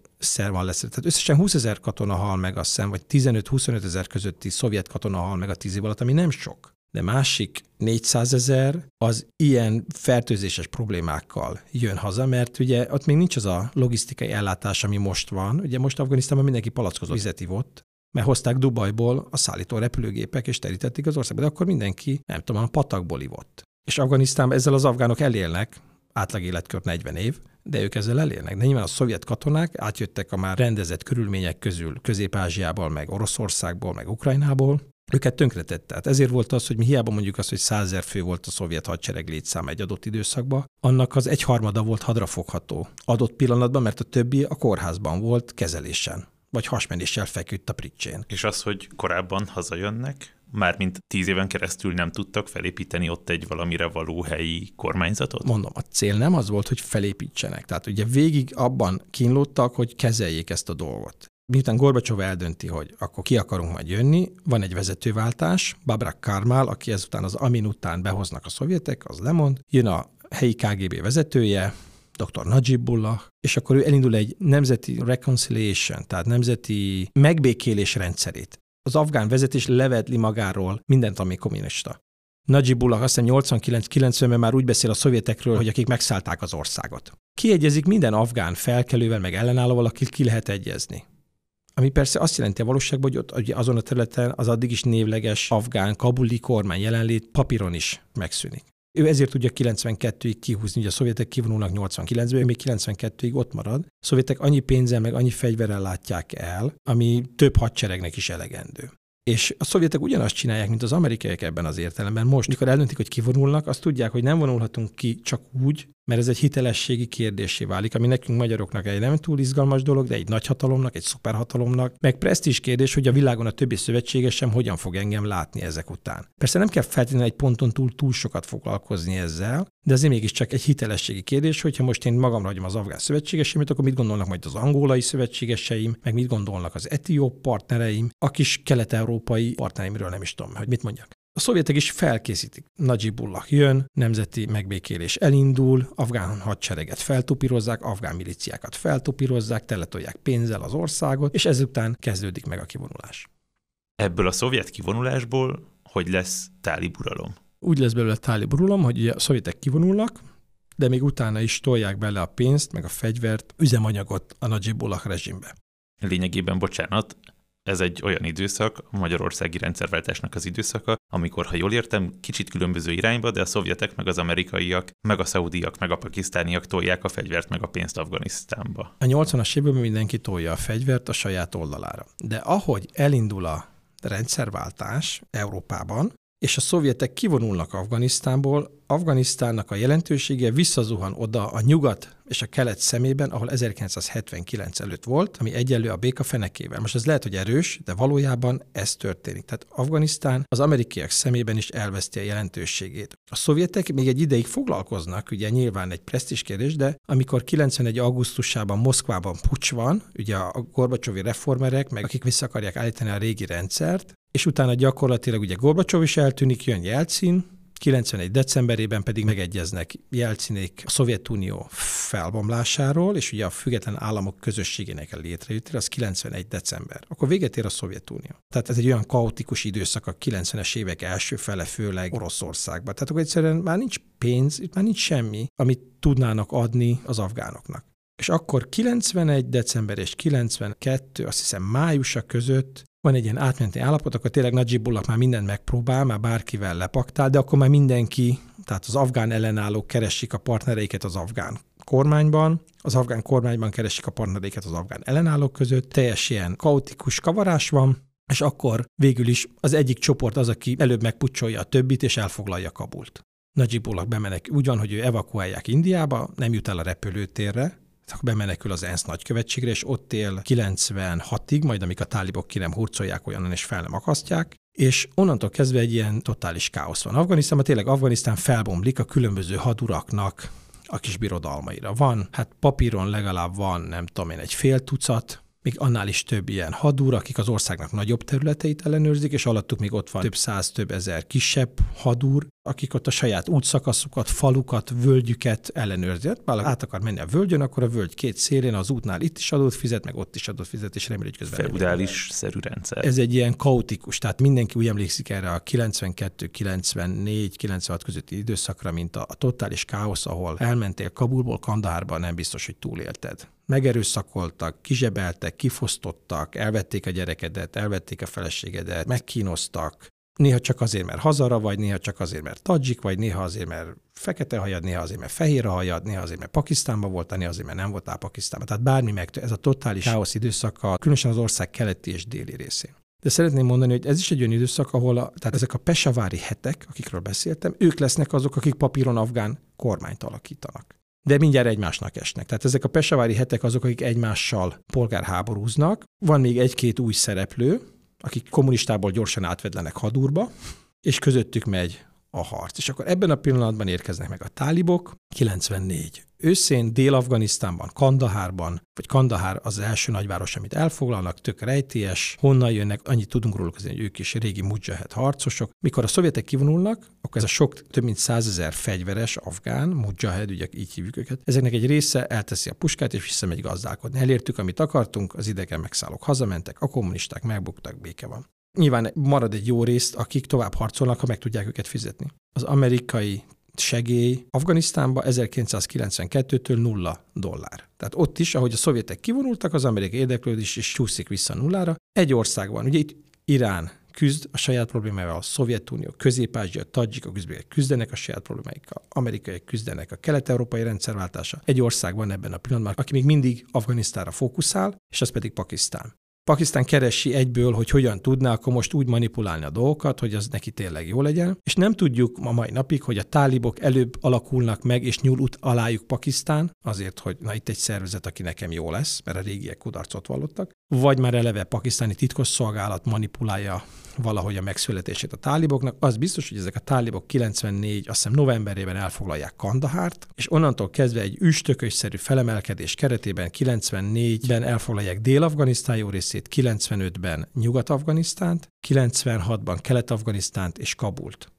van lesz. Tehát összesen 20 000 katona hal meg, azt hiszem, vagy 15–25 000 közötti szovjet katona hal meg a 10 év alatt, ami nem sok. De másik 400 000 az ilyen fertőzéses problémákkal jön haza, mert ugye ott még nincs az a logisztikai ellátás, ami most van. Ugye most Afganisztánban mindenki palackozott vizet ivott, mert hozták Dubajból a szállító repülőgépek, és terítették az országba, de akkor mindenki, nem tudom, a patakból ivott. És Afganisztánban ezzel az afgánok elélnek, átlag életkör 40 év, de ők ezzel elélnek. De nyilván a szovjet katonák átjöttek a már rendezett körülmények közül Közép-Ázsiából, meg Oroszországból, meg Ukrajnából. Őket tönkretett. Tehát ezért volt az, hogy mi hiába mondjuk azt, hogy 100 000 fő volt a szovjet hadsereg létszám egy adott időszakban, annak az egyharmada volt hadrafogható adott pillanatban, mert a többi a kórházban volt kezelésen, vagy hasmenéssel feküdt a pricsén. És az, hogy korábban hazajönnek, mármint 10 éven keresztül nem tudtak felépíteni ott egy valamire való helyi kormányzatot? Mondom, a cél nem az volt, hogy felépítsenek. Tehát ugye végig abban kínlódtak, hogy kezeljék ezt a dolgot. Miután Gorbacsov eldönti, hogy akkor ki akarunk majd jönni, van egy vezetőváltás, Babrak Kármál, aki ezután az Amin után behoznak a szovjetek, az lemond, jön a helyi KGB vezetője, dr. Najibullah, és akkor ő elindul egy nemzeti reconciliation, tehát nemzeti megbékélés rendszerét. Az afgán vezetés levedli magáról mindent, ami kommunista. Najibullah azt hiszem 89–90-ben már úgy beszél a szovjetekről, hogy akik megszállták az országot. Kiegyezik minden afgán felkelővel, meg ellenállóval, akit ki lehet egyezni. Ami persze azt jelenti a valóságban, hogy ott azon a területen az addig is névleges afgán kabuli kormány jelenlét papíron is megszűnik. Ő ezért tudja 92-ig kihúzni, ugye a szovjetek kivonulnak 89-ben, még 92-ig ott marad. A szovjetek annyi pénzzel meg annyi fegyverrel látják el, ami több hadseregnek is elegendő. És a szovjetek ugyanazt csinálják, mint az amerikaiak ebben az értelemben. Most, mikor eldöntik, hogy kivonulnak, azt tudják, hogy nem vonulhatunk ki csak úgy, mert ez egy hitelességi kérdéssé válik, ami nekünk magyaroknak egy nem túl izgalmas dolog, de egy nagyhatalomnak, egy szuperhatalomnak, meg presztízs kérdés, hogy a világon a többi szövetségesem hogyan fog engem látni ezek után. Persze nem kell feltétlenül egy ponton túl sokat foglalkozni ezzel, de azért mégiscsak egy hitelességi kérdés, hogyha most én magamra hagyom az afgán szövetségeseimet, akkor mit gondolnak majd az angolai szövetségeseim, meg mit gondolnak az etióp partnereim, a kis kelet-európai partnereimről nem is tudom, hogy mit mondjak. A szovjetek is felkészítik. Najibullah jön, nemzeti megbékélés elindul, afgán hadsereget feltupírozzák, afgán milíciákat feltupírozzák, teletolják pénzzel az országot, és ezután kezdődik meg a kivonulás. Ebből a szovjet kivonulásból hogy lesz tálib uralom? Úgy lesz belőle tálib uralom, hogy a szovjetek kivonulnak, de még utána is tolják bele a pénzt, meg a fegyvert, üzemanyagot a Najibullah rezsimbe. Lényegében, bocsánat, ez egy olyan időszak, a magyarországi rendszerváltásnak az időszaka, amikor, ha jól értem, kicsit különböző irányba, de a szovjetek, meg az amerikaiak, meg a szaudiak, meg a pakisztániak tolják a fegyvert, meg a pénzt Afganisztánba. A 80-as években mindenki tolja a fegyvert a saját oldalára. De ahogy elindul a rendszerváltás Európában, és a szovjetek kivonulnak Afganisztánból, Afganisztánnak a jelentősége visszazuhan oda a nyugat és a kelet szemében, ahol 1979 előtt volt, ami egyenlő a béka fenekével. Most ez lehet, hogy erős, de valójában ez történik. Tehát Afganisztán az amerikaiak szemében is elveszti a jelentőségét. A szovjetek még egy ideig foglalkoznak, ugye nyilván egy presztízs kérdés, de amikor 91. augusztusában Moszkvában puccs van, ugye a gorbacsovi reformerek, meg akik vissza akarják állítani a régi rendszert, és utána gyakorlatilag ugye Gorbacsov is eltűnik, jön Jelcin, 91. decemberében pedig megegyeznek Jelcinék a Szovjetunió felbomlásáról, és ugye a független államok közösségének a létrejöttére, az 91. december. Akkor véget ér a Szovjetunió. Tehát ez egy olyan kaotikus időszak a 90-es évek első fele, főleg Oroszországban. Tehát akkor egyszerűen már nincs pénz, itt már nincs semmi, amit tudnának adni az afgánoknak. És akkor 91. december és 92, azt hiszem májusa között van egy ilyen átmeneti állapot, akkor tényleg Najibullah már mindent megpróbál, már bárkivel lepaktál, de akkor már mindenki, tehát az afgán ellenállók keresik a partnereiket az afgán kormányban, az afgán kormányban keresik a partnereiket az afgán ellenállók között, teljes ilyen kaotikus kavarás van, és akkor végül is az egyik csoport az, aki előbb megpucsolja a többit, és elfoglalja Kabult. Najibullah bemenek, úgy van, hogy ő evakuálják Indiába, nem jut el a repülőtérre, bemenekül az ENSZ nagykövetségre, és ott él 96-ig, majd amíg a tálibok ki nem hurcolják olyanon, és fel nem akasztják, és onnantól kezdve egy ilyen totális káosz van Afganisztánban, tényleg Afganisztán felbomlik a különböző haduraknak a kis birodalmaira. Van, hát papíron legalább van, nem tudom én, egy fél tucat, még annál is több ilyen hadúr, akik az országnak nagyobb területeit ellenőrzik, és alattuk még ott van több száz, több ezer kisebb hadúr, akik ott a saját útszakaszukat, falukat, völgyüket ellenőrzik. Bár át akar menni a völgyön, akkor a völgy két szélén az útnál itt is adót fizet, meg ott is adót fizet, és reméljük közben. Feudális-szerű rendszer. Ez egy ilyen kaotikus, tehát mindenki úgy emlékszik erre a 92-94-96 közötti időszakra, mint a totális káosz, ahol elmentél Kabulból Kandahárba, nem biztos, hogy túlélted. Megerőszakoltak, kizsebeltek, kifosztottak, elvették a gyerekedet, elvették a feleségedet, megkínoztak. Néha csak azért, mert hazara vagy, néha csak azért, mert tadzsik vagy, néha azért, mert fekete hajad, néha azért, mert fehér hajad, néha azért, mert Pakisztánban voltál, néha azért, mert nem voltál Pakisztánban. Tehát bármi ez a totális káosz időszaka, különösen az ország keleti és déli részén. De szeretném mondani, hogy ez is egy olyan időszak, ahol tehát ezek a pesavári hetek, akikről beszéltem, ők lesznek azok, akik papíron afgán kormányt alakítanak. De mindjárt egymásnak esnek. Tehát ezek a pesavári hetek azok, akik egymással polgárháborúznak. Van még egy-két új szereplő, akik kommunistából gyorsan átvedlenek hadúrba, és közöttük megy a harc. És akkor ebben a pillanatban érkeznek meg a tálibok. 94. Őszén Dél-Afganisztánban, Kandahárban, vagy Kandahár az első nagyváros, amit elfoglalnak, tök rejtélyes, honnan jönnek, annyit tudunk róluk, hogy ők is régi mujahid harcosok. Mikor a szovjetek kivonulnak, akkor ez a sok, több mint 100 000 fegyveres afgán, mujahid, ugye így hívjuk őket, ezeknek egy része elteszi a puskát, és visszamegy gazdálkodni. Elértük, amit akartunk, az idegen megszállók hazamentek, a kommunisták megbuktak, béke van. Nyilván marad egy jó rész, akik tovább harcolnak, ha meg tudják őket fizetni. Az amerikai segély Afganisztánba 1992-től $0. Tehát ott is, ahogy a szovjetek kivonultak, az amerikai érdeklődés is csúszik vissza nullára. Egy ország van, ugye itt Irán küzd a saját problémájával, a Szovjetunió, Közép-Ázsia, tadzsikok, üzbégek küzdenek a saját problémáikkal, amerikaiak küzdenek a kelet-európai rendszerváltása. Egy ország van ebben a pillanatban, aki még mindig Afganisztánra fókuszál, és az pedig Pakisztán. Pakisztán keresi egyből, hogy hogyan tudná akkor most úgy manipulálni a dolgokat, hogy az neki tényleg jó legyen, és nem tudjuk ma mai napig, hogy a tálibok előbb alakulnak meg, és nyúl alájuk Pakisztán, azért, hogy na itt egy szervezet, aki nekem jó lesz, mert a régiek kudarcot vallottak, vagy már eleve pakisztáni titkosszolgálat manipulálja valahogy a megszületését a táliboknak. Az biztos, hogy ezek a tálibok 94, azt hiszem novemberében elfoglalják Kandahárt, és onnantól kezdve egy üstökösszerű felemelkedés keretében 94-ben elfoglalják Dél-Afganisztán jó részét, 95-ben Nyugat-Afganisztánt, 96-ban Kelet-Afganisztánt és Kabult.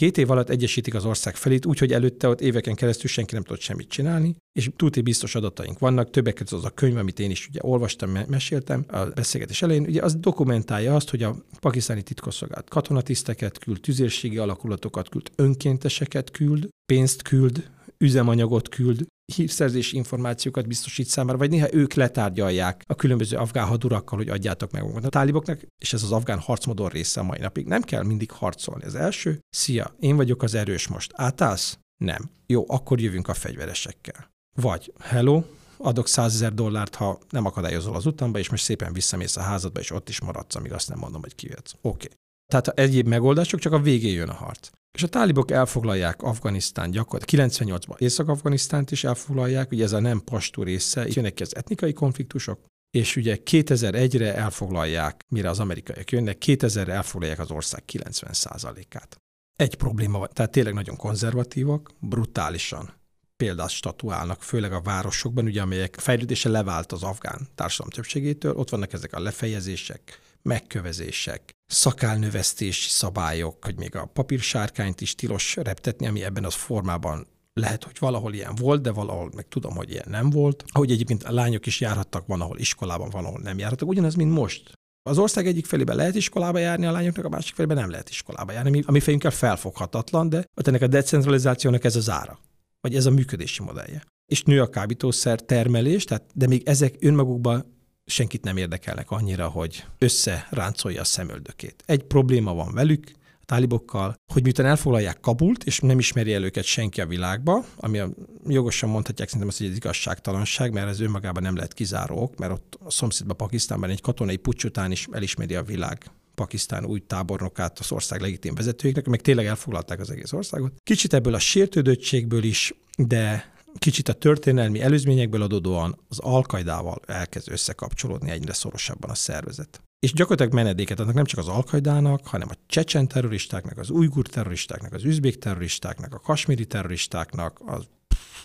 2 év alatt egyesítik az ország felét, úgyhogy előtte ott éveken keresztül senki nem tudott semmit csinálni, és túlti biztos adataink vannak, többek között az a könyv, amit én is ugye olvastam, meséltem a beszélgetés elején, ugye az dokumentálja azt, hogy a pakisztáni titkosszolgálat katonatiszteket küld, tüzérségi alakulatokat küld, önkénteseket küld, pénzt küld, üzemanyagot küld, hírszerzési információkat biztosít számára, vagy néha ők letárgyalják a különböző afgán hadurakkal, hogy adjátok meg magunkat a táliboknak, és ez az afgán harcmodor része a mai napig. Nem kell mindig harcolni. Az első, szia, én vagyok az erős most. Átállsz? Nem. Jó, akkor jövünk a fegyveresekkel. Vagy, hello, adok $100 000, ha nem akadályozol az utamba, és most szépen visszamész a házadba, és ott is maradsz, amíg azt nem mondom, hogy kijössz. Oké. Tehát egyéb megoldások, csak a végén jön a harc. És a tálibok elfoglalják Afganisztán gyakorlatilag, 98-ban Észak-Afganisztánt is elfoglalják, ugye ez a nem pastú része, itt jönnek ki az etnikai konfliktusok, és ugye 2001-re elfoglalják, mire az amerikaiak jönnek, 2000-re elfoglalják az ország 90%-át. Egy probléma van, tehát tényleg nagyon konzervatívak, brutálisan példát statuálnak, főleg a városokban, ugye amelyek fejlődése levált az afgán társadalom többségétől, ott vannak ezek a lefejezések, megkövezések, szakálnövesztési szabályok, hogy még a papírsárkányt is tilos reptetni, ami ebben az formában lehet, hogy valahol ilyen volt, de valahol meg tudom, hogy ilyen nem volt. Ahogy egyébként a lányok is járhattak, van, ahol iskolában, van, ahol nem járhattak. Ugyanez, mint most. Az ország egyik felében lehet iskolába járni, a lányoknak a másik felében nem lehet iskolába járni, ami fejünkkel felfoghatatlan, de ott ennek a decentralizációnak ez az ára, vagy ez a működési modellje. És nő a kábítószer termelés, tehát, de még ezek önmagukban senkit nem érdekelnek annyira, hogy összeráncolja a szemöldökét. Egy probléma van velük, a tálibokkal, hogy miután elfoglalják Kabult, és nem ismeri el őket senki a világba, ami jogosan mondhatják szerintem azt, hogy ez igazságtalanság, mert ez önmagában nem lehet kizáró ok, mert ott a szomszédban, Pakisztánban egy katonai puccs után is elismeri a világ Pakisztán új tábornokát az ország legitim vezetőiknek, meg tényleg elfoglalták az egész országot. Kicsit ebből a sértődöttségből is, de kicsit a történelmi előzményekből adódóan az Al-Kaidával elkezd összekapcsolódni egyre szorosabban a szervezet. És gyakorlatilag menedéket adnak nem csak az Al-Kaidának, hanem a csecsen terroristáknak, az ujgur terroristáknak, az üzbék terroristáknak, a kasmiri terroristáknak, az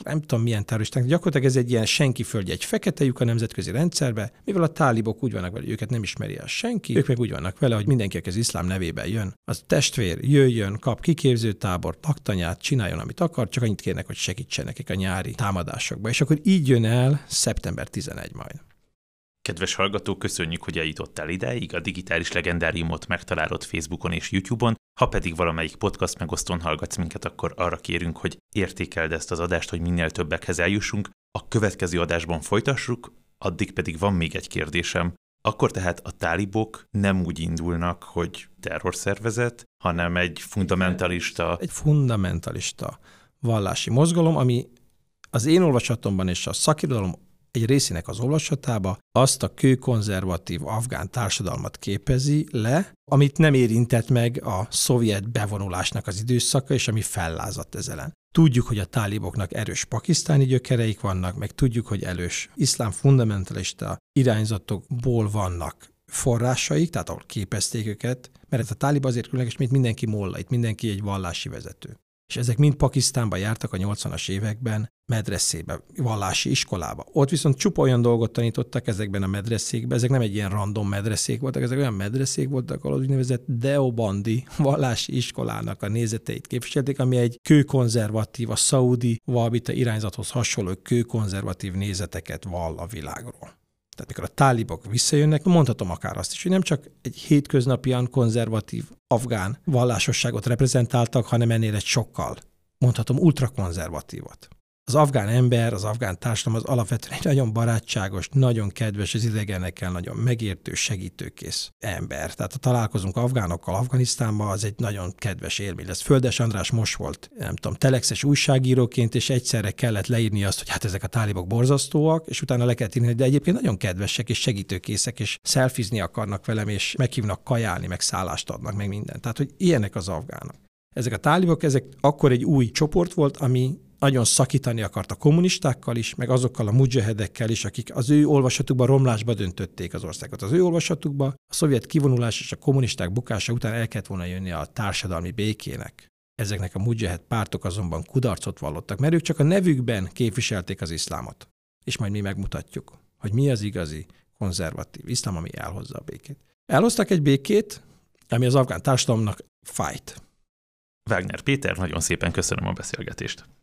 nem tudom milyen terroristáknak. Gyakorlatilag ez egy ilyen senki földje, egy fekete lyuk a nemzetközi rendszerbe, mivel a tálibok úgy vannak vele, őket nem ismeri el senki, ők meg úgy vannak vele, hogy mindenki, aki az iszlám nevében jön, az testvér, jöjjön, kap kiképzőtábor, laktanyát, csináljon, amit akar, csak annyit kérnek, hogy segítsen nekik a nyári támadásokba. És akkor így jön el szeptember 11 majd. Kedves hallgató, köszönjük, hogy eljutottál ideig, a Digitális Legendáriumot megtalálod Facebookon és YouTube-on, ha pedig valamelyik podcast megosztón hallgatsz minket, akkor arra kérünk, hogy értékeld ezt az adást, hogy minél többekhez eljussunk, a következő adásban folytassuk, addig pedig van még egy kérdésem. Akkor tehát a tálibok nem úgy indulnak, hogy terrorszervezet, hanem egy fundamentalista... Egy fundamentalista vallási mozgalom, ami az én olvasatomban és a szakirodalom egy részének az olvasatába azt a kőkonzervatív afgán társadalmat képezi le, amit nem érintett meg a szovjet bevonulásnak az időszaka, és ami fellázadt ez ellen. Tudjuk, hogy a táliboknak erős pakisztáni gyökereik vannak, meg tudjuk, hogy erős iszlám fundamentalista irányzatokból vannak forrásaik, tehát ahol képezték őket, mert a tálib azért különleges, mint mindenki molla, itt mindenki egy vallási vezető. És ezek mind Pakisztánban jártak a 80-as években, medreszébe, vallási iskolába. Ott viszont csupa olyan dolgot tanítottak ezekben a medreszékben, ezek nem egy ilyen random medreszék voltak, ezek olyan medreszék voltak, ahol az úgynevezett Deobandi vallási iskolának a nézeteit képviselték, ami egy kőkonzervatív, a szaudi vahabita irányzathoz hasonló kőkonzervatív nézeteket vall a világról. Tehát mikor a tálibok visszajönnek, mondhatom akár azt is, hogy nem csak egy hétköznapian konzervatív afgán vallásosságot reprezentáltak, hanem ennél egy sokkal, mondhatom, ultrakonzervatívat. Az afgán ember, az afgán társadalom az alapvetően egy nagyon barátságos, nagyon kedves, az idegenekkel nagyon megértő, segítőkész ember. Tehát ha találkozunk afgánokkal Afganisztánban, az egy nagyon kedves élmény lesz. Földes András most volt, nem tudom, telexes újságíróként, és egyszerre kellett leírni azt, hogy hát ezek a tálibok borzasztóak, és utána le kellett írni, de egyébként nagyon kedvesek és segítőkészek, és szelfizni akarnak velem, és meghívnak kajálni, meg szállást adnak, meg mindent. Tehát, hogy ilyenek az afgánok. Ezek a tálibok, ezek akkor egy új csoport volt, ami nagyon szakítani akart a kommunistákkal is, meg azokkal a mujahedekkel is, akik az ő olvasatukban romlásba döntötték az országot. Az ő olvasatukban a szovjet kivonulás és a kommunisták bukása után el kellett volna jönni a társadalmi békének. Ezeknek a mujahed pártok azonban kudarcot vallottak, mert ők csak a nevükben képviselték az iszlámot. És majd mi megmutatjuk, hogy mi az igazi konzervatív iszlám, ami elhozza a békét. Elhoztak egy békét, ami az afgán társadalomnak fájt. Wagner Péter, nagyon szépen köszönöm a beszélgetést.